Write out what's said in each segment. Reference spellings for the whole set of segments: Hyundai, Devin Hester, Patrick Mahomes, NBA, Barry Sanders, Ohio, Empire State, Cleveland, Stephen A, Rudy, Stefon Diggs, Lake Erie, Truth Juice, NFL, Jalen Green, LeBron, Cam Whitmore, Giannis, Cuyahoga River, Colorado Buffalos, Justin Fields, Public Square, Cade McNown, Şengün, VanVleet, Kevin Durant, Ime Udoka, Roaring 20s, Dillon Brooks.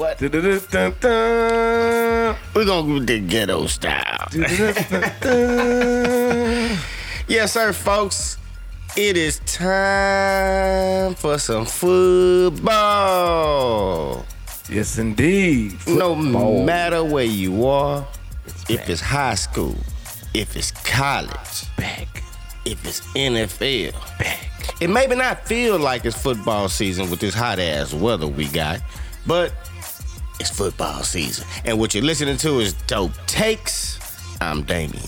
But we're gonna do the ghetto style. Yes, sir, folks. It is time for some football. Yes, indeed. Football. No matter where you are, if it's high school, if it's college, if it's NFL, it maybe not feel like it's football season with this hot ass weather we got, but it's football season. And what you're listening to is Dope Takes. I'm Damien,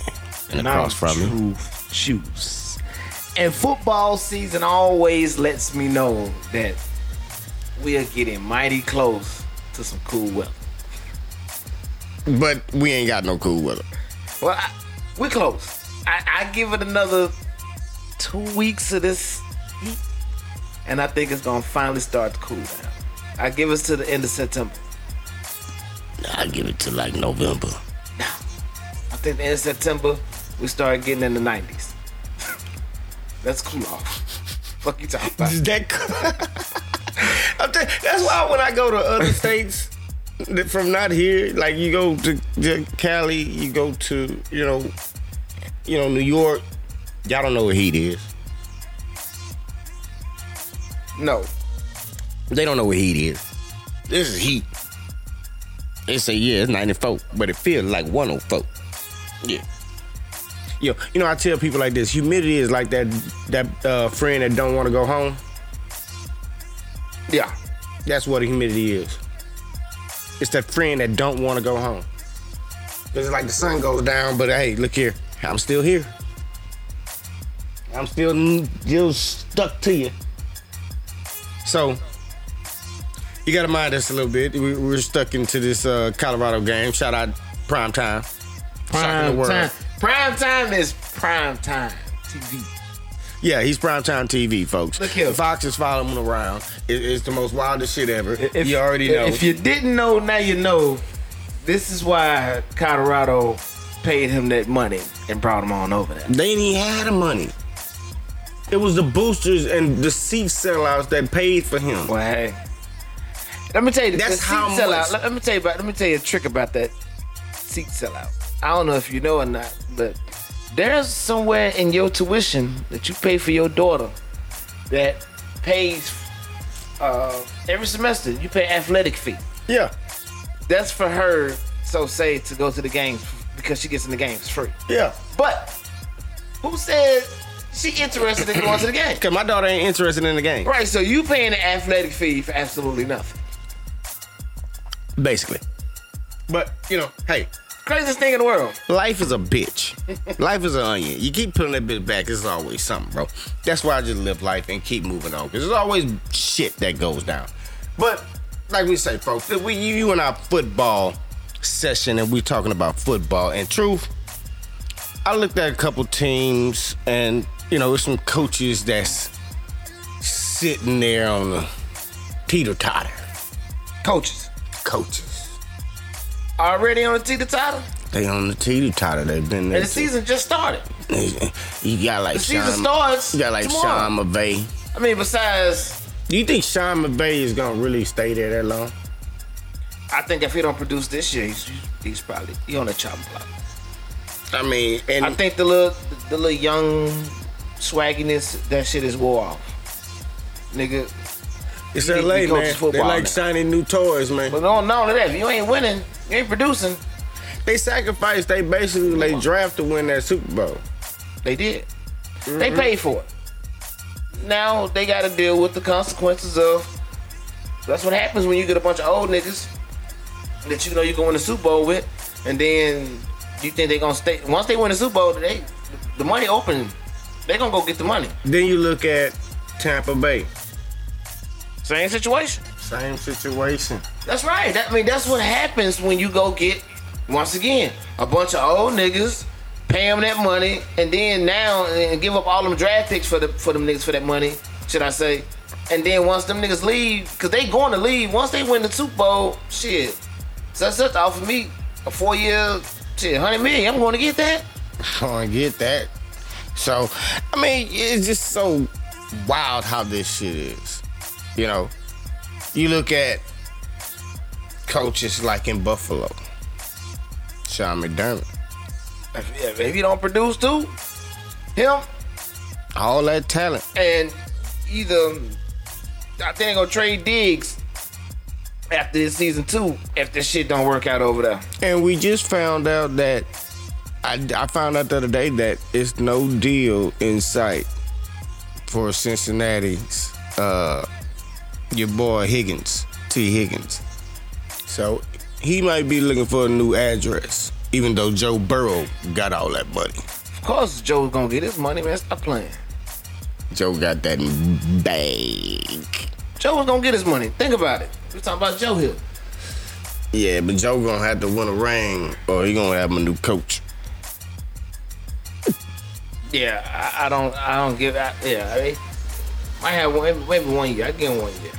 and across from me, Truth Juice. And football season always lets me know that we're getting mighty close to some cool weather. But we ain't got no cool weather. Well, we're close. I give it another 2 weeks of this heat, and I think it's going to finally start to cool down. I give us to the end of September. I give it to like November. No. I think the end of September, we start getting in the 90s. That's cool off. Fuck you talking about. That's why when I go to other states from not here, like you go to Cali, you go to you know New York, y'all don't know what heat is. No, they don't know what heat is. This is heat. They say yeah, it's 94, but it feels like 104. Yeah. Yo, you know, I tell people like this, humidity is like that friend that don't want to go home. Yeah, that's what humidity is. It's that friend that don't want to go home. It's like the sun goes down, but hey, look here, I'm still here. I'm still stuck to you. So, you got to mind us a little bit. We're stuck into this Colorado game. Shout out Primetime. Shocking the world. Primetime is primetime TV. Yeah, he's primetime TV, folks. Look here. Fox is following him around. It's the most wildest shit ever. You already know. If you didn't know, now you know. This is why Colorado paid him that money and brought him on over there. They didn't even have the money. It was the boosters and the seat sellouts that paid for him. Well, hey. Let me tell you, that's how much. Let me tell you a trick about that seat sellout. I don't know if you know or not, but there's somewhere in your tuition that you pay for your daughter that pays every semester. You pay athletic fee. Yeah. That's for her, so say, to go to the games because she gets in the games free. Yeah. But who said she interested in going to the game? Because my daughter ain't interested in the game. Right, so you paying the athletic fee for absolutely nothing. Basically. But, you know, hey. Craziest thing in the world. Life is a bitch. Life is an onion. You keep pulling that bitch back, it's always something, bro. That's why I just live life and keep moving on, because there's always shit that goes down. But like we say, folks, you and our football session, and we talking about football. And truth, I looked at a couple teams, and you know, there's some coaches that's sitting there on the teeter-totter. Coaches. Already on the teeter-totter? They on the teeter-totter. They've been there. And the season just started. You got like Sean McVay. I mean, besides... Do you think Sean McVay is going to really stay there that long? I think if he don't produce this year, he's probably... He on the chopping block. I mean... And I think the little young swagginess, that shit is wore off. Nigga... It's LA, man. They like shiny new toys, man. But not only that, if you ain't winning, you ain't producing. They sacrificed. They basically they draft to win that Super Bowl. They did. Mm-hmm. They paid for it. Now they got to deal with the consequences of. That's what happens when you get a bunch of old niggas that you know you're going to win the Super Bowl with, and then you think they're gonna stay. Once they win the Super Bowl, the money open. They're gonna go get the money. Then you look at Tampa Bay. Same situation. That's right. That's what happens when you go get, once again, a bunch of old niggas, pay them that money, and then now and give up all them draft picks for them niggas for that money, should I say? And then once them niggas leave, because they going to leave once they win the Super Bowl, shit. So that's offer me a 4-year, shit, $100 million. I'm going to get that. So I mean, it's just so wild how this shit is. You know, you look at coaches like in Buffalo. Sean McDermott. If he don't produce too, him, all that talent. And either I think they're gonna trade Diggs after this season too, if this shit don't work out over there. And we just found out that I found out the other day that it's no deal in sight for Cincinnati's your boy Higgins, T. Higgins. So he might be looking for a new address, even though Joe Burrow got all that money. Of course Joe's gonna get his money, man. Stop playing. Joe got that bag. Joe was gonna get his money. Think about it. We're talking about Joe here. Yeah, but Joe gonna have to win a ring, or he gonna have him a new coach. Yeah, I don't give out. Yeah, I mean, I have one, maybe 1 year. I give him 1 year.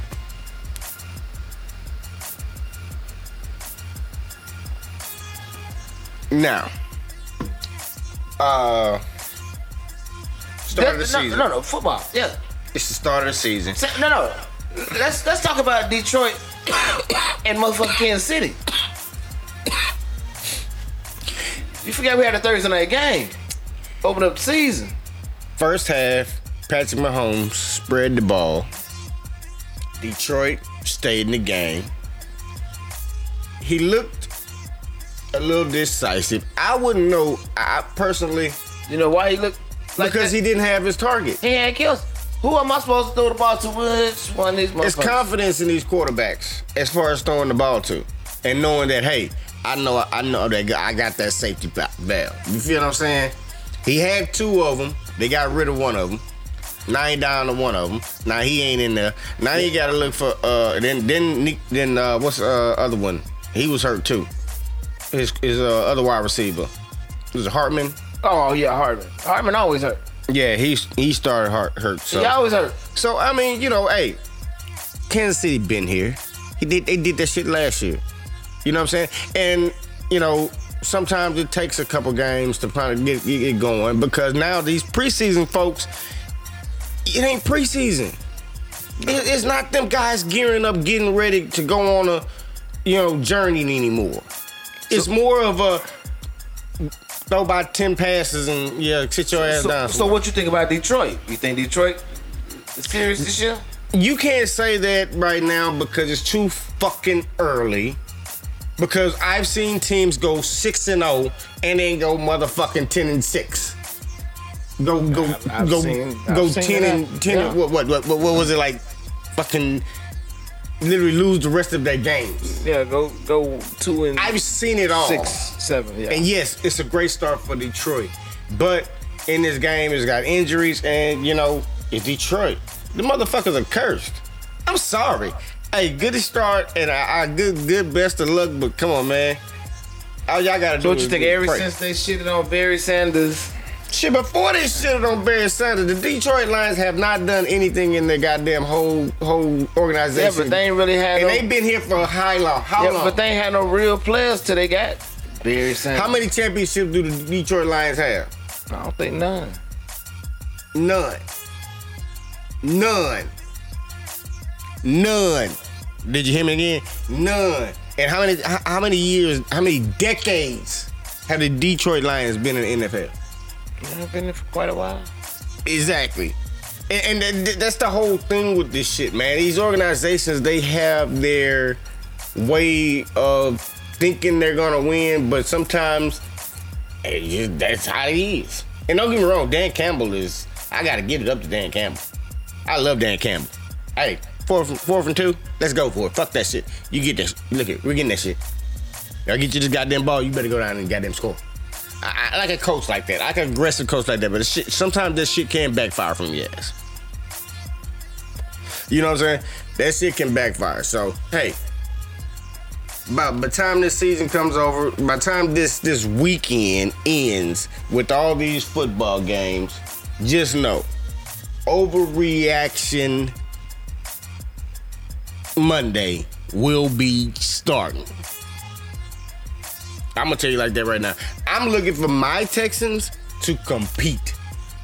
Now, start of the season. No, football. Yeah, it's the start of the season. No. Let's talk about Detroit and motherfucking Kansas City. You forgot we had a Thursday night game. Open up the season. First half, Patrick Mahomes spread the ball. Detroit stayed in the game. He looked a little decisive. I wouldn't know. I personally, you know why he looked like because that? He didn't have his target. He had kills. Who am I supposed to throw the ball to? Which one of these motherfuckers? It's confidence in these quarterbacks as far as throwing the ball to, and knowing that, hey, I know that I got that safety valve. You feel what I'm saying? He had two of them. They got rid of one of them. Now he down to one of them. Now he ain't in there. Now you gotta look for then what's the other one? He was hurt too. His other wide receiver. Was it Hartman? Oh yeah, Hartman. Hartman always hurt. Yeah, he started hurt. So. He always hurt. So, I mean, you know, hey, Kansas City been here. They did that shit last year. You know what I'm saying? And, you know, sometimes it takes a couple games to probably get going, because now these preseason folks, it ain't preseason. It's not them guys gearing up, getting ready to go on a, you know, journey anymore. It's more of a throw about 10 passes and yeah, sit your ass down. So what you think about Detroit? You think Detroit is serious this year? You can't say that right now because it's too fucking early. Because I've seen teams go 6-0 and then go motherfucking 10-6. Go 10-10. Yeah. What was it like? Fucking literally lose the rest of their games. Yeah, go 2-6. I've seen it all. 6-7. Yeah. And yes, it's a great start for Detroit, but in this game, it's got injuries, and you know it's Detroit. The motherfuckers are cursed. I'm sorry. Hey, good start and I good best of luck, but come on, man. All y'all gotta do. Don't you think ever since they shitted on Barry Sanders? Shit, before they shitted on Barry Sanders, the Detroit Lions have not done anything in their goddamn whole organization. Yeah, but they ain't really had. And they've been here for how long? But they ain't had no real players till they got Barry Sanders. How many championships do the Detroit Lions have? I don't think none. Did you hear me again? None. And how many years, how many decades have the Detroit Lions been in the NFL? They've been there for quite a while. Exactly. And that's the whole thing with this shit, man. These organizations, they have their way of thinking they're going to win, but sometimes that's how it is. And don't get me wrong, Dan Campbell is, I got to give it up to Dan Campbell. I love Dan Campbell. Hey, 4 from 2, let's go for it. Fuck that shit. You get this. Look at, we're getting that shit. Y'all get you this goddamn ball, you better go down and goddamn score. I like a coach like that. I like an aggressive coach like that, but sometimes that shit can backfire from your ass. You know what I'm saying? That shit can backfire. So, hey, by the time this season comes over, by the time this weekend ends with all these football games, just know, overreaction Monday will be starting. I'm gonna tell you like that right now. I'm looking for my Texans to compete.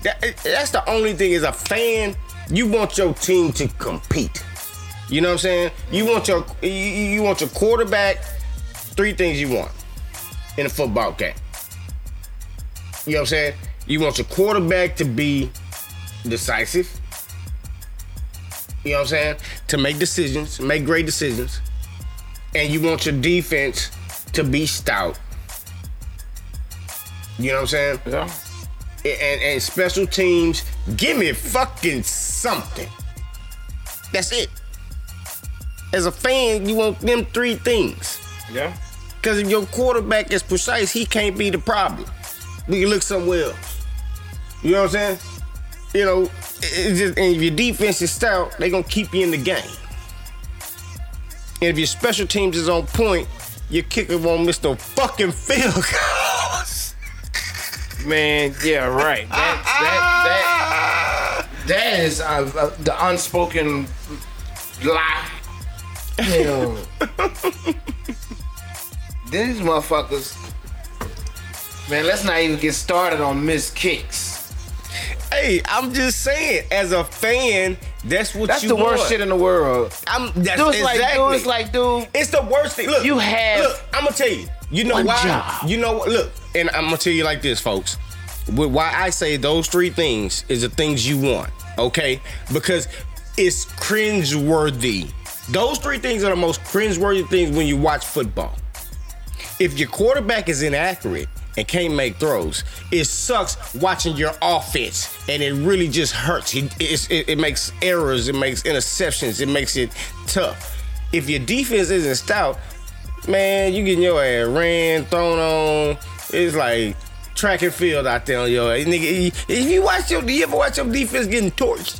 That's the only thing. As a fan, you want your team to compete. You know what I'm saying? You want your quarterback. Three things you want in a football game. You know what I'm saying? You want your quarterback to be decisive. You know what I'm saying? To make decisions, make great decisions. And you want your defense to be stout. You know what I'm saying? Yeah. And special teams, give me fucking something. That's it. As a fan, you want them three things. Yeah. Because if your quarterback is precise, he can't be the problem. We can look somewhere else. You know what I'm saying? You know, it's just, and if your defense is stout, they're going to keep you in the game. And if your special teams is on point, your kicker won't miss no fucking field goals. Man, yeah, right. That is the unspoken lie. Hell. These motherfuckers. Man, let's not even get started on missed kicks. Hey, I'm just saying, as a fan, that's what that's you want. That's the worst shit in the world. Dude, it's the worst thing. Look, you have. Look, I'm gonna tell you. You know why? Job. You know what? Look, and I'm gonna tell you like this, folks. Why I say those three things is the things you want, okay? Because it's cringeworthy. Those three things are the most cringeworthy things when you watch football. If your quarterback is inaccurate and can't make throws, it sucks watching your offense, and it really just hurts. It makes errors, it makes interceptions, it makes it tough. If your defense isn't stout, man, you getting your ass ran, thrown on. It's like track and field out there on your ass. Nigga, you ever watch your defense getting torched?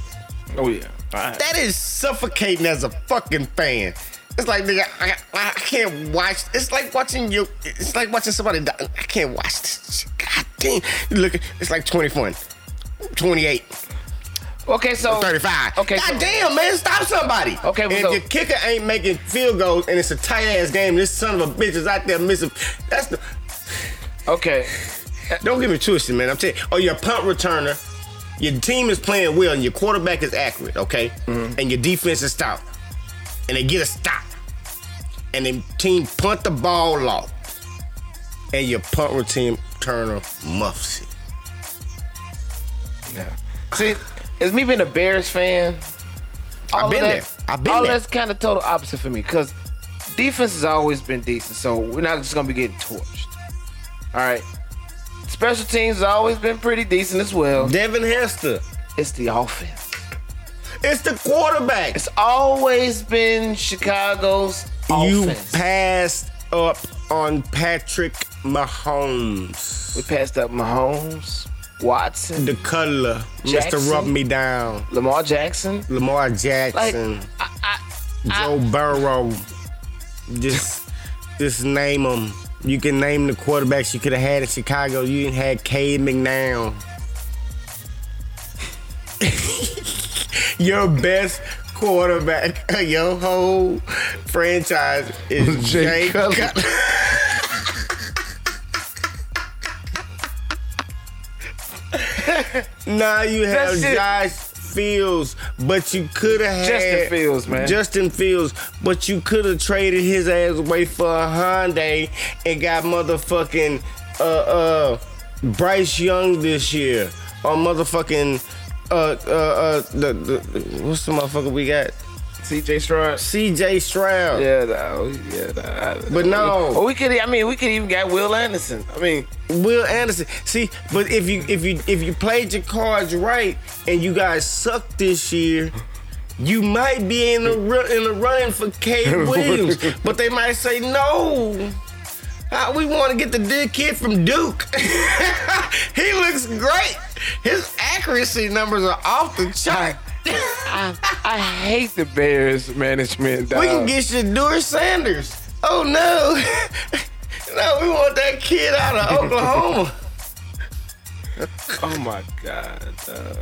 Oh, yeah. Right. That is suffocating as a fucking fan. It's like, nigga, I can't watch. It's like watching somebody die. I can't watch this. God damn. You look, it's like 24, 28. Okay, so 35. Okay, God so, damn, man, stop somebody. Okay, well, and so, if your kicker ain't making field goals and it's a tight ass game, this son of a bitch is out there missing. That's the. Okay. Don't get me twisted, man. I'm telling you. Or your punt returner. Your team is playing well and your quarterback is accurate, okay? Mm-hmm. And your defense is stout. And they get a stop. And the team punt the ball off. And your punt returner muffs it. Yeah. See, as me being a Bears fan, I've been there. That's kind of total opposite for me, because defense has always been decent, so we're not just going to be getting torched. All right? Special teams has always been pretty decent as well. Devin Hester. It's the offense. It's the quarterback. It's always been Chicago's offense. You passed up on Patrick Mahomes. We passed up Mahomes, Watson, the Cutler, Jackson, Mr. Rub Me Down, Lamar Jackson, like, Joe Burrow. Just name them. You can name the quarterbacks you could have had in Chicago. You didn't have Cade McNown. Your best quarterback, your whole franchise is Jay Cutler. Now you have Josh Fields, but you could have had Justin Fields, but you could have traded his ass away for a Hyundai and got motherfucking Bryce Young this year, or motherfucking. What's the motherfucker we got? C.J. Stroud. Yeah, no. But no. We could even got Will Anderson. See, but if you played your cards right and you guys suck this year, you might be in the running for Kate Williams, but they might say no. We want to get the dead kid from Duke. He looks great. His accuracy numbers are off the chart. I hate the Bears management, dog. We can get Shador Sanders. Oh, no. No, we want that kid out of Oklahoma. Oh, my God, dog.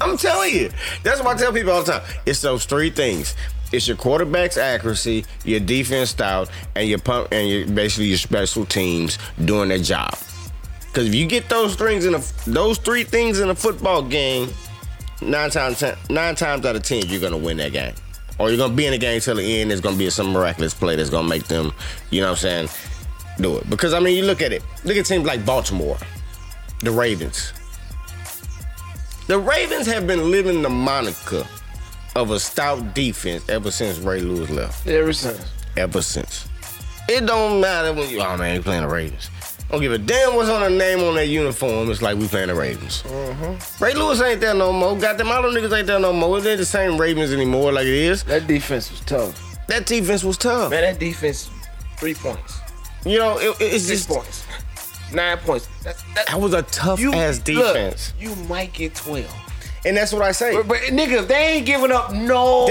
I'm telling you. That's what I tell people all the time. It's those three things. It's your quarterback's accuracy, your defense stout, and your special teams doing their job. Because if you get those three things in a football game, nine times out of ten, you're gonna win that game. or you're going to be in the game till the end, there's going to be some miraculous play that's going to make them, you know what I'm saying, do it. Because, I mean, you look at it. Look at teams like Baltimore, the Ravens. The Ravens have been living the moniker of a stout defense ever since Ray Lewis left. Ever since. It don't matter when you, oh, man, you playing the Ravens. Don't give a damn what's on the name on that uniform. It's like we playing the Ravens. Mm-hmm. Ray Lewis ain't there no more. Goddamn, all them niggas ain't there no more. It ain't the same Ravens anymore like it is. That defense was tough. Man, that defense, 3 points. You know, it's 6 points. 9 points. That was a tough-ass defense. Look, you might get 12. And that's what I say. But niggas, they ain't giving up no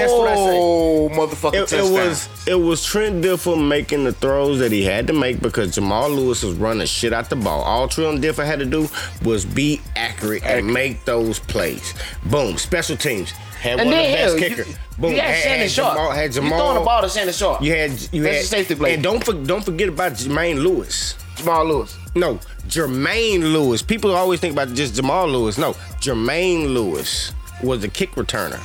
motherfucking touchdown. It was Trent Dilfer making the throws that he had to make because Jamal Lewis was running shit out the ball. All Trent Dilfer had to do was be accurate and make those plays. Boom. Special teams. Had and one then, of the best kicker. Boom. You had Shannon Sharp. Had Jamal. You throwing the ball to Shannon Sharp. You had safety play. And don't forget about Jermaine Lewis. Jermaine Lewis. People always think about just Jamal Lewis. No, Jermaine Lewis was the kick returner.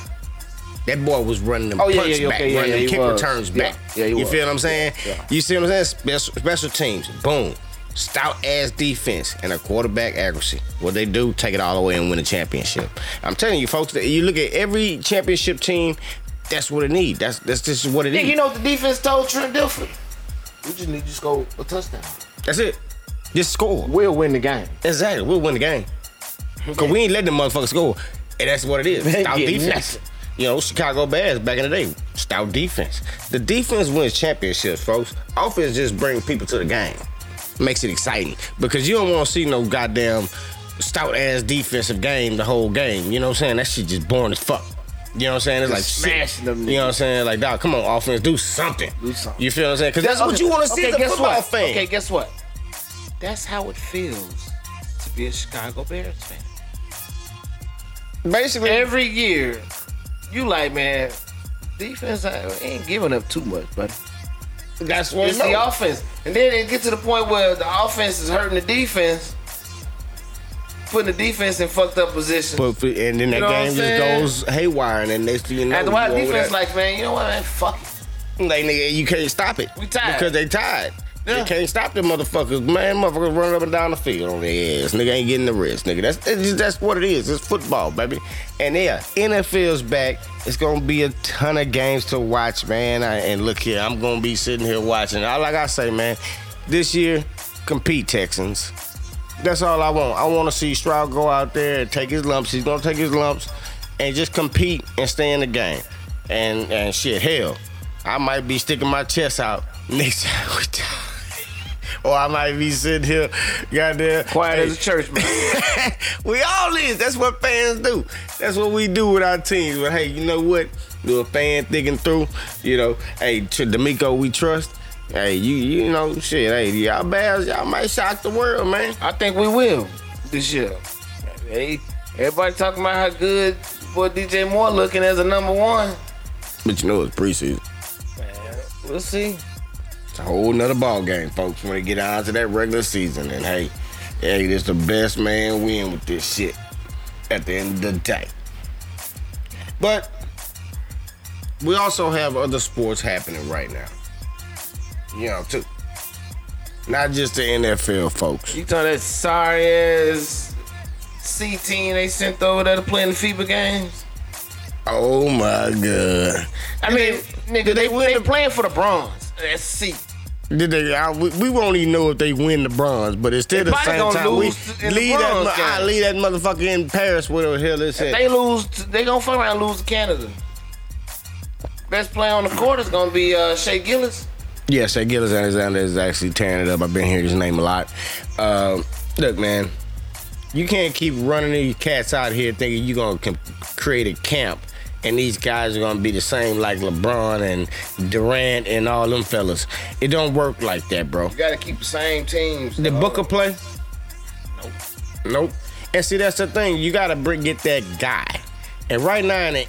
That boy was running them punts back, running the kick returns back. Yeah, you feel what I'm saying? Yeah. You see what I'm saying? Special teams, boom. Stout-ass defense and a quarterback accuracy. What they do, take it all away and win a championship. I'm telling you, folks, that you look at every championship team, that's what it needs. That's just what it is. You know what the defense told Trent Dilfer? We just need you to score a touchdown. That's it. Just score. We'll win the game. Exactly. We'll win the game. Because we ain't let them motherfuckers score. And that's what it is. Stout defense. Nothing. You know, Chicago Bears back in the day. Stout defense. The defense wins championships, folks. Offense just brings people to the game. Makes it exciting. Because you don't want to see no goddamn stout-ass defensive game the whole game. You know what I'm saying? That shit just boring as fuck. You know what I'm saying? It's just like smashing them. You know what I'm saying? Like, dog, come on, offense, do something. You feel what I'm saying? Because that's what you want to see as a football fan. Okay, guess what? That's how it feels to be a Chicago Bears fan. Basically, every year, you like, man, defense ain't giving up too much, buddy. That's what it's the offense. And then it gets to the point where the offense is hurting the defense. Putting the defense in fucked up positions. And then that game just goes haywire. And then next thing you know, after the defense like, man, you know what, man, fuck it. Like, nigga, you can't stop it. We tired. Because they tired. Yeah. They can't stop them motherfuckers. Man, motherfuckers running up and down the field on their ass. Nigga ain't getting the rest, nigga. That's what it is. It's football, baby. And yeah, NFL's back. It's going to be a ton of games to watch, man. And look here, I'm going to be sitting here watching. Like I say, man, this year, compete, Texans. That's all I want. I want to see Stroud go out there and take his lumps. He's going to take his lumps and just compete and stay in the game. And shit, hell, I might be sticking my chest out next time. Or I might be sitting here, goddamn. Quiet as a church, man. We all is. That's what fans do. That's what we do with our teams. But, hey, you know what? Do a fan thinking through. You know, hey, D'Amico, we trust. Hey, you know, shit, hey, y'all Bears, y'all might shock the world, man. I think we will this year. Hey, everybody talking about how good boy DJ Moore looking as a #1. But you know it's preseason. Man, we'll see. It's a whole nother ball game, folks, when they get out to that regular season. And hey, this the best man win with this shit at the end of the day. But we also have other sports happening right now. You know, too. Not just the NFL, folks. You talking that sorry ass C team they sent over there to play in the FIBA games? Oh my God! They playing for the bronze. That's C. We won't even know if they win the bronze, but it's still the same time. I leave that motherfucker in Paris, where the hell it's at. If they lose, they gonna fuck around and lose to Canada. Best player on the court is gonna be Shai Gilgeous. Yeah, Shai Gilgeous-Alexander is actually tearing it up. I've been hearing his name a lot. Look, man, you can't keep running these cats out here thinking you're going to create a camp and these guys are going to be the same like LeBron and Durant and all them fellas. It don't work like that, bro. You got to keep the same teams. Did Booker play? Nope. And see, that's the thing. You got to get that guy. And right now in the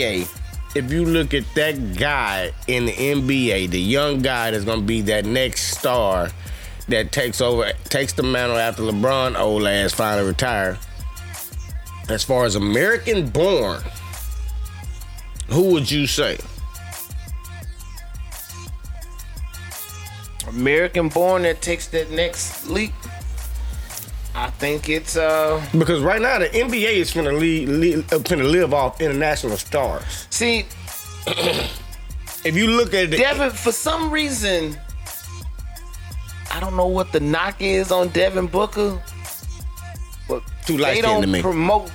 NBA... if you look at that guy in the NBA, the young guy that's going to be that next star that takes the mantle after LeBron old ass finally retire, as far as American born, who would you say? American-born that takes that next leap. I think it's because right now the NBA is finna live off international stars. See, if you look at Devin, for some reason, I don't know what the knock is on Devin Booker, but too light they don't to promote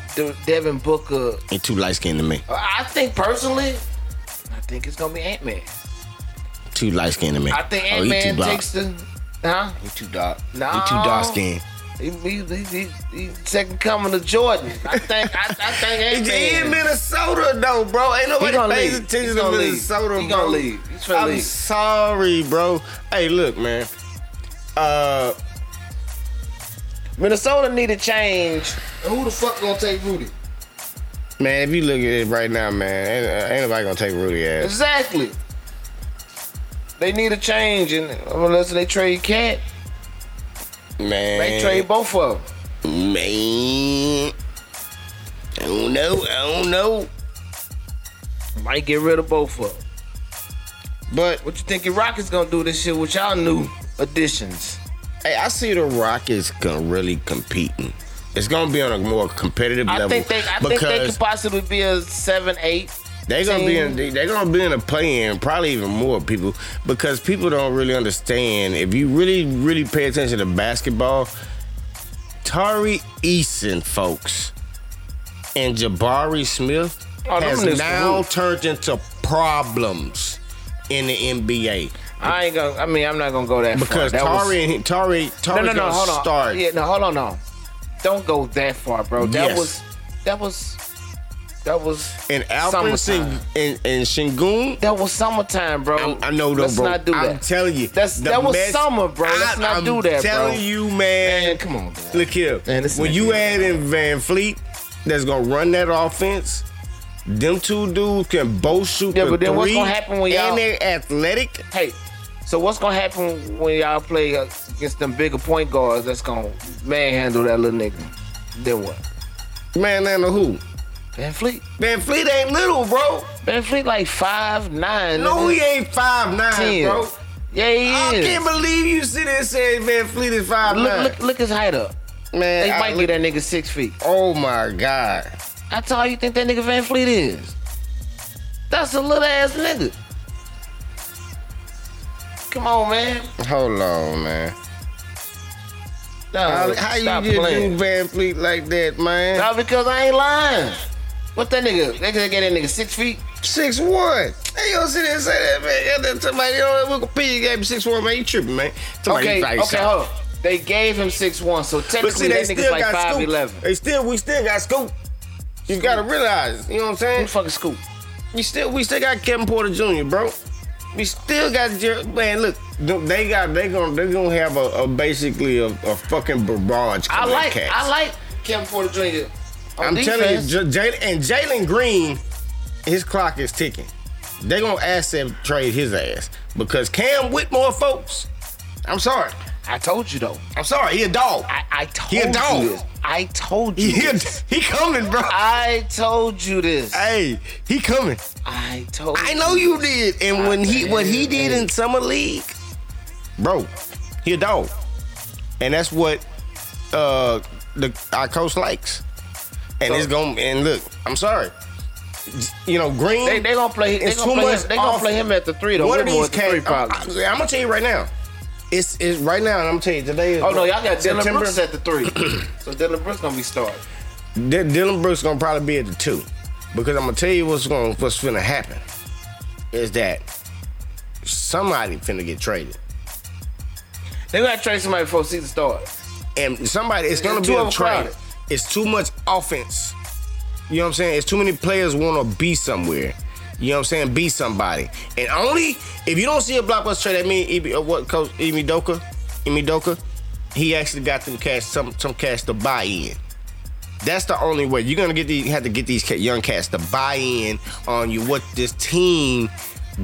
Devin Booker. And too light skinned to me. I think personally, I think it's gonna be Ant-Man. Too light skinned to me. I think Ant-Man takes the He too dark. No. He too dark skinned. He's second coming to Jordan. I think he in Minnesota though, bro. Ain't nobody pays attention to Minnesota. He gonna leave. I'm sorry, bro. Hey, look, man. Minnesota need a change. Who the fuck gonna take Rudy? Man, if you look at it right now, man, ain't nobody gonna take Rudy ass. Exactly. They need a change, and unless they trade Cat. Man, they trade both of them. Man, I don't know. Might get rid of both of them. But what you think the Rockets gonna do this year with y'all new additions? Hey, I see the Rockets really competing. It's gonna be on a more competitive level. I think they could possibly be a 7-8. They're gonna be in a play-in, probably even more people, because people don't really understand. If you really, really pay attention to basketball, Tari Eason, folks, and Jabari Smith has now turned into problems in the NBA. I'm not gonna go that far. Because Tari start. Yeah, no, hold on, no. Don't go that far, bro. That was in Alprinson and Şengün. That was summertime, bro. I know, though, bro. Let's not do that. I'm telling you. That was summer, bro. Let's not do that, bro. I'm telling you, man. Come on, bro. Look here. When you add in VanVleet, that's going to run that offense, them two dudes can both shoot the three. Yeah, but then what's going to happen when y'all... And they're athletic. Hey, so what's going to happen when y'all play against them bigger point guards that's going to manhandle that little nigga? Then what? Manhandle who? VanVleet. VanVleet ain't little, bro. VanVleet like 5'9". No, he ain't 5'9", bro. Yeah, he is. I can't believe you sit there and say VanVleet is 5'9". Look his height up. Man, they might give that nigga 6 feet. Oh my God. How tall you think that nigga VanVleet is? That's a little ass nigga. Come on, man. Hold on, man. No, how you just do VanVleet like that, man? No, because I ain't lying. What that nigga? They could get that nigga 6 feet? 6'1". Hey, you don't sit there and say that, man. That's somebody on Wikipedia gave him 6'1", man. You tripping, man. Okay, hold on. They gave him 6'1", so technically see, that nigga's like 5'11". We still got Scoop. You gotta realize, you know what I'm saying? Who fucking Scoop? We still got Kevin Porter Jr., bro. We still got man. Look, they gonna have a basically a fucking barrage. I like Kevin Porter Jr. I'm defense. Telling you, and Jalen Green, his clock is ticking. They gonna asset trade his ass because Cam Whitmore, folks. I'm sorry. I told you though. I'm sorry. He a dog. I told you this. I told you. He coming, bro. I told you this. Hey, he coming. I told. I know you did. And what he did in summer league, bro, he a dog. And that's what our coach likes. And so, look, I'm sorry. You know, Green. They gonna play. They gonna play. They gonna play him at the three though. One of these cats. I'm gonna tell you right now. It's right now, and I'm telling you, today is... Oh, no, y'all got Dillon Brooks at the 3. So Dillon Brooks going to be starting. Dillon Brooks going to probably be at the 2. Because I'm going to tell you what's finna happen is that somebody finna get traded. They got to trade somebody before season starts. And somebody... It's going to be a trade. It's too much offense. You know what I'm saying? It's too many players want to be somewhere. You know what I'm saying? Be somebody. And only if you don't see a blockbuster trade, that means what Coach Ime Udoka, he actually got them cash, some cash to buy in. That's the only way. You're gonna have to get these young cats to buy in on you what this team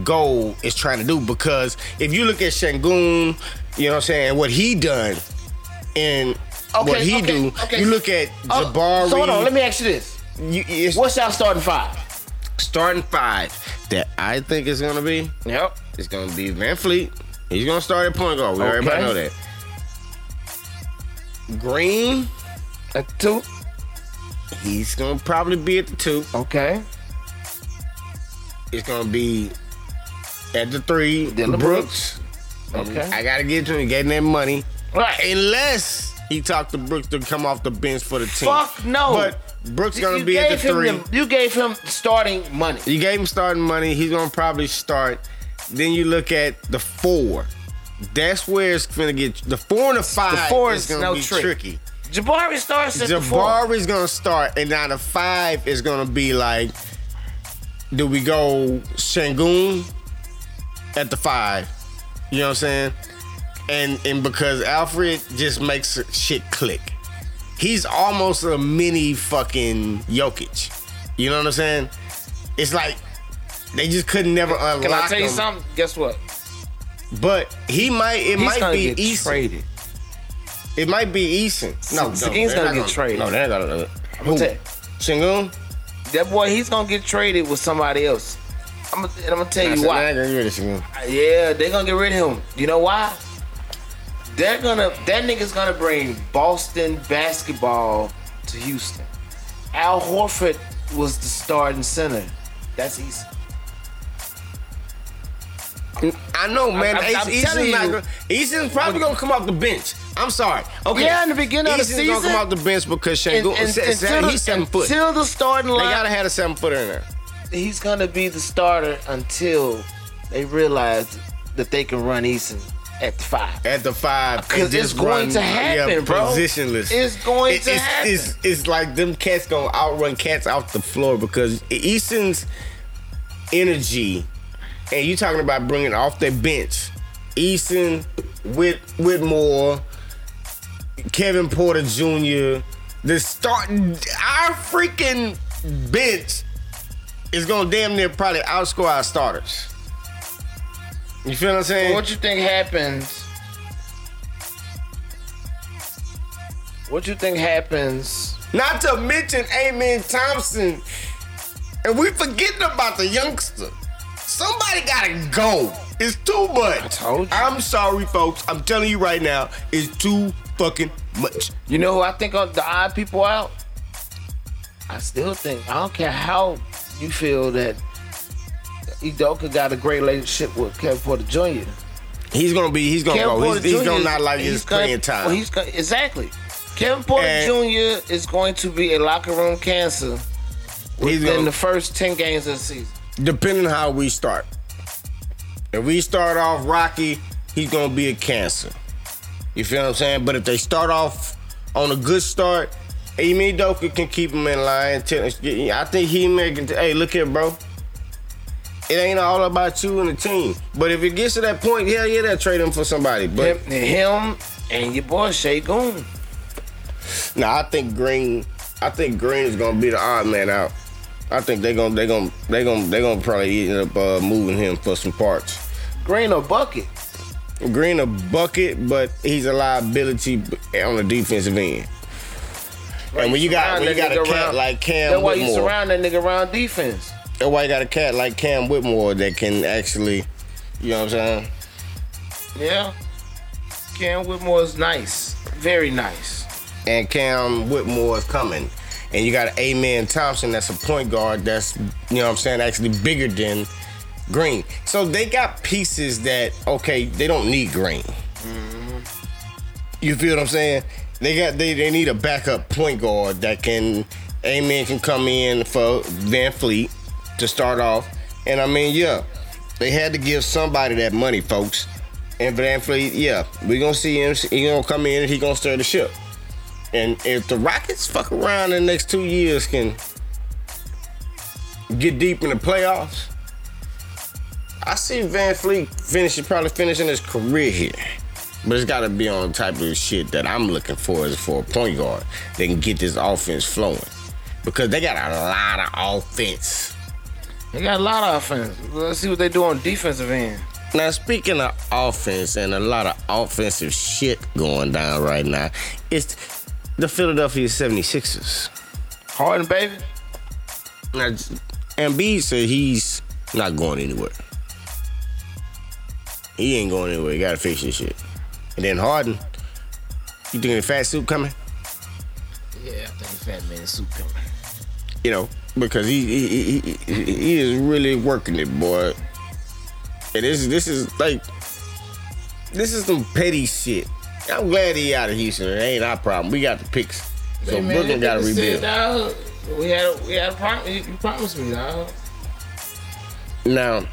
goal is trying to do. Because if you look at Şengün, you know what I'm saying, what he done and you look at Jabari. So hold on, let me ask you this. What's y'all starting five? Starting five that I think is going to be. Yep. It's going to be VanVleet. He's going to start at point guard. Everybody know that. Green at 2. He's going to probably be at the 2. Okay. It's going to be at the 3. Dillon Brooks. Okay. I got to get to him. Getting that money. Right. Unless he talked to Brooks to come off the bench for the team. Fuck no. But Brooks going to be at the 3. You gave him starting money. You gave him starting money. He's going to probably start. Then you look at the 4. That's where it's going to get. The 4 and the 5 the four is going to be tricky. Jabari starts at the 4. Jabari's going to start, and now the 5 is going to be like, do we go Şengün at the 5? You know what I'm saying? And because Alfred just makes shit click. He's almost a mini fucking Jokic. You know what I'm saying? It's like they just could never unlock him. Can I tell you something? Guess what? But he might, it might be Eason. It might be Eason. No, Şengün's gonna get traded. No, they're gonna do it. Who? Şengün? That boy, he's gonna get traded with somebody else. I'm gonna tell you why. Yeah, they're gonna get rid of him. You know why? That nigga's gonna bring Boston basketball to Houston. Al Horford was the starting center. That's easy. I know, man. Eason's probably gonna come off the bench. I'm sorry. Okay. Yeah, in the beginning of the season, Eason's gonna come off the bench because Şengün, he's 7 foot. Until the starting line, they gotta have a 7-footer in there. He's gonna be the starter until they realize that they can run Eason at the 5. At the 5, because it's going to happen, bro. Positionless. It's going to happen. It's like them cats gonna outrun cats off the floor because Eason's energy. And you talking about bringing off their bench, Easton, Whitmore, Kevin Porter Jr. Our freaking bench is gonna damn near probably outscore our starters. You feel what I'm saying? What you think happens? Not to mention Amen Thompson, and we forgetting about the youngster. Somebody gotta go. It's too much. I told you. I'm sorry, folks. I'm telling you right now, it's too fucking much. You know who I think are the odd people out? I still think, I don't care how you feel that Udoka got a great relationship with Kevin Porter Jr. He's gonna go. He's gonna not like his playing time. Well, exactly. Kevin Porter Jr. is going to be a locker room cancer within the first 10 games of the season. Depending on how we start. If we start off rocky, he's going to be a cancer. You feel what I'm saying? But if they start off on a good start, Ime Udoka can keep him in line. I think he may... Hey, look here, bro. It ain't all about you and the team. But if it gets to that point, hell yeah, they'll trade him for somebody. But him and your boy, Şengün. Nah, I think Green is going to be the odd man out. I think they gonna probably end up moving him for some parts. Green a bucket, but he's a liability on the defensive end. Right, and when you got a cat around, like Cam Whitmore, that's why you surround that nigga around defense. That's why you got a cat like Cam Whitmore that can actually, you know what I'm saying? Yeah, Cam Whitmore is nice, very nice. And Cam Whitmore is coming. And you got Amen Thompson that's a point guard that's, you know what I'm saying, actually bigger than Green. So they got pieces that, okay, they don't need Green. Mm-hmm. You feel what I'm saying? They need a backup point guard that can, Amen can come in for VanVleet to start off. And I mean, yeah, they had to give somebody that money, folks. And VanVleet, yeah, we're going to see him. He's going to come in and he's going to stir the ship. And if the Rockets fuck around in the next 2 years can get deep in the playoffs, I see VanVleet finishing his career here. But it's got to be on the type of shit that I'm looking for is for a point guard that can get this offense flowing. Because they got a lot of offense. Let's see what they do on defensive end. Now, speaking of offense and a lot of offensive shit going down right now, it's... the Philadelphia 76ers. Harden, baby. Now, Embiid said he's not going anywhere. He ain't going anywhere. He got to fix this shit. And then Harden, you thinking the fat suit coming? Yeah, I think the fat man suit coming. You know, because he is really working it, boy. And this is some petty shit. I'm glad he out of Houston. It ain't our problem. We got the picks. So man, Brooklyn got to rebuild. Dog, we had a problem. You promised me, dog. Now,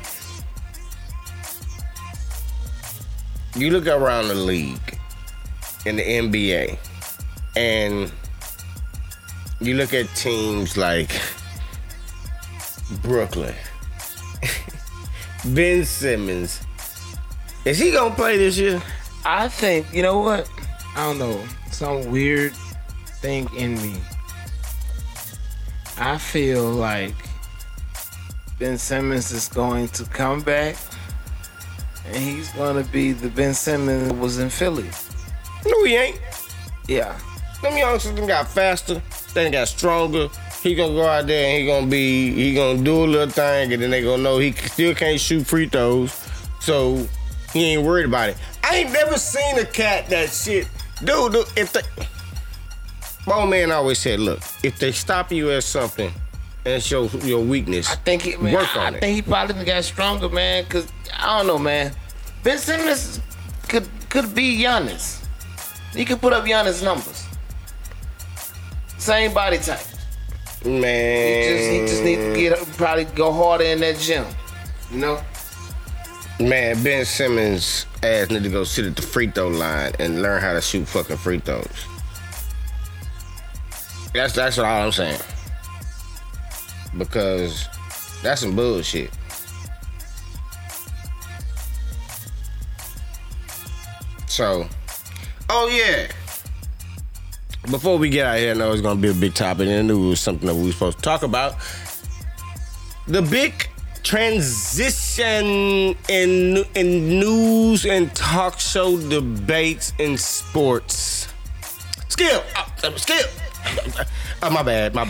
you look around the league in the NBA, and you look at teams like Brooklyn, Ben Simmons. Is he gonna play this year? I think, you know what? I don't know. Some weird thing in me. I feel like Ben Simmons is going to come back and he's going to be the Ben Simmons that was in Philly. No, he ain't. Yeah. Them youngsters got faster. They got stronger. He gonna go out there and he gonna do a little thing, and then they gonna know he still can't shoot free throws. So he ain't worried about it. I ain't never seen a cat that shit. Dude, if they... My old man always said, look, if they stop you at something and it's your weakness, I think work on it. I think he probably got stronger, man, because, I don't know, man. Ben Simmons could be Giannis. He could put up Giannis numbers. Same body type. Man. He just needs to probably go harder in that gym, you know? Man, Ben Simmons' ass need to go sit at the free throw line and learn how to shoot fucking free throws. That's all I'm saying. Because that's some bullshit. So, oh yeah. Before we get out of here, I know it's going to be a big topic, and I knew it was something that we were supposed to talk about. The big transition in news and talk show debates in sports. Skip! Oh, Skip! Oh, my bad. Well,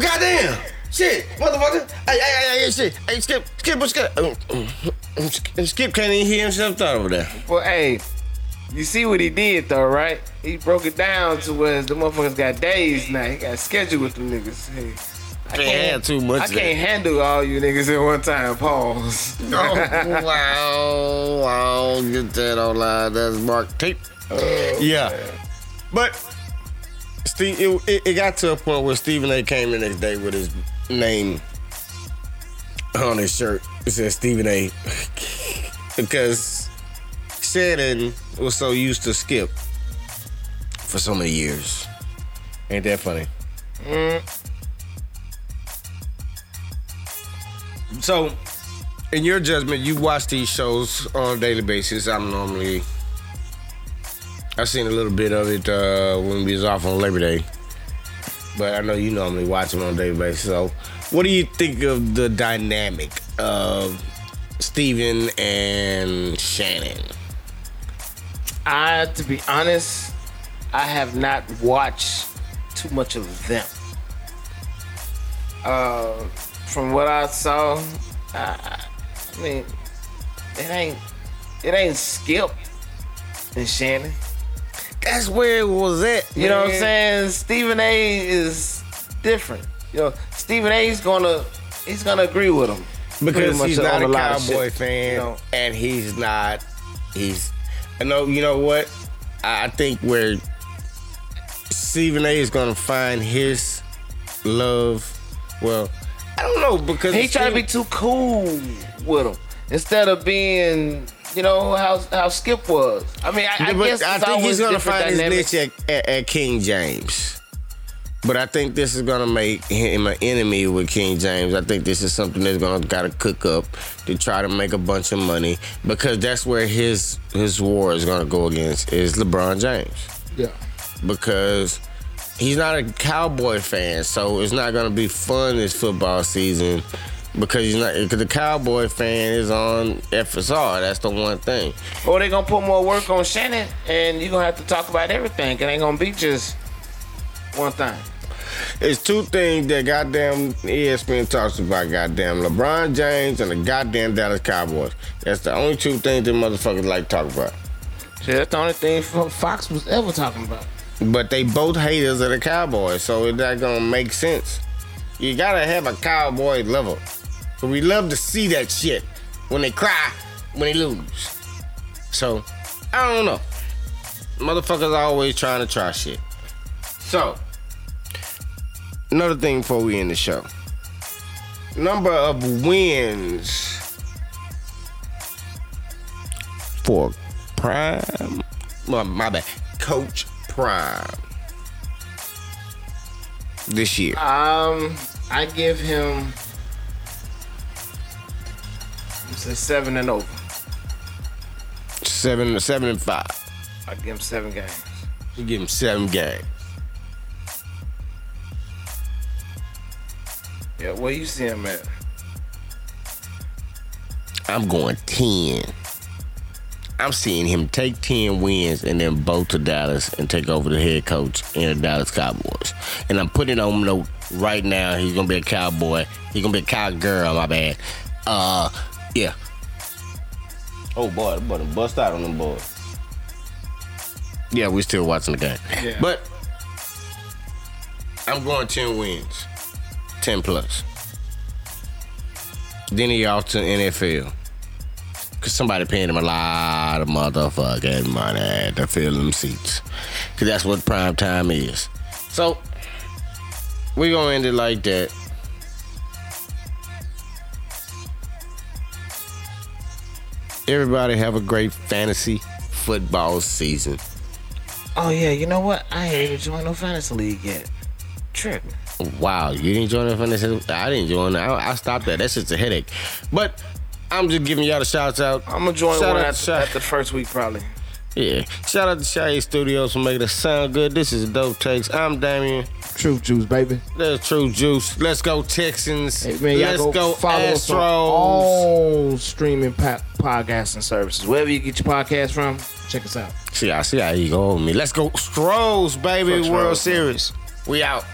goddamn! Shit, motherfucker! Hey, shit! Hey, Skip! Skip can't even hear himself thought over there. Well, hey, you see what he did, though, right? He broke it down to where the motherfuckers got days now. He got scheduled with them niggas. Hey, I can't handle all you niggas at one time. Pause. Wow. Get that online. That's Mark Tape. Oh, yeah. Man. But Steve, it got to a point where Stephen A came the next day with his name on his shirt. It said Stephen A. Because Shannon was so used to Skip for so many years. Ain't that funny? So, in your judgment, you watch these shows on a daily basis. I've seen a little bit of it when we was off on Labor Day. But I know you normally watch them on a daily basis. So, what do you think of the dynamic of Stephen and Shannon? To be honest, I have not watched too much of them. From what I saw, I mean, it ain't Skip and Shannon. That's where it was at. You know what I'm saying? Stephen A is different. You know, Stephen A is gonna agree with him because he's not a Cowboy fan, you know? And he's not. I know, you know what? I think where Stephen A is gonna find his love, well, I don't know, because he trying to be too cool with him instead of being, you know, how Skip was. I mean, I think he's gonna find his niche at King James. But I think this is gonna make him an enemy with King James. I think this is something that's gonna gotta cook up to try to make a bunch of money, because that's where his war is gonna go against is LeBron James. Yeah. Because he's not a Cowboy fan, so it's not gonna be fun this football season because the Cowboy fan is on FSR. That's the one thing. Or they're gonna put more work on Shannon, and you're gonna have to talk about everything. It ain't gonna be just one thing. It's two things that goddamn ESPN talks about, goddamn LeBron James and the goddamn Dallas Cowboys. That's the only two things that motherfuckers like to talk about. Shit, that's the only thing Fox was ever talking about. But they both haters of the Cowboys, so it's not gonna make sense. You gotta have a Cowboy level. But we love to see that shit when they cry, when they lose. So, I don't know. Motherfuckers are always trying to try shit. So, another thing before we end the show. Number of wins for Prime. Well, my bad. Coach Prime. This year. I give him... It's a 7 and over. 7 and 5. I give him 7 games. You give him 7 games. Yeah, where you see him at? I'm going 10. I'm seeing him take 10 wins and then bolt to Dallas and take over the head coach in the Dallas Cowboys. And I'm putting on note right now, he's going to be a cowboy. He's going to be a cowgirl, my bad. Yeah. Oh, boy, I'm about to bust out on them boys. Yeah, we're still watching the game. Yeah. But I'm going 10 wins. 10 plus. Then he off to NFL. Because somebody paying him a lot of motherfucking money to fill them seats. Because that's what prime time is. So, we're going to end it like that. Everybody have a great fantasy football season. Oh, yeah. You know what? I ain't even joined no fantasy league yet. Trip. Wow. You didn't join no fantasy league? I didn't join. I stopped that. That's just a headache. But... I'm just giving y'all the shouts out. I'm going to join one at the first week, probably. Yeah. Shout out to Shy Studios for making us sound good. This is Dope Takes. I'm Damien. Truth Juice, baby. That's Truth Juice. Let's go, Texans. Hey, man, let's go follow Astros. Us on all streaming podcasting services. Wherever you get your podcast from, check us out. See how you go over me. Let's go, Astros, baby. World Series. We out.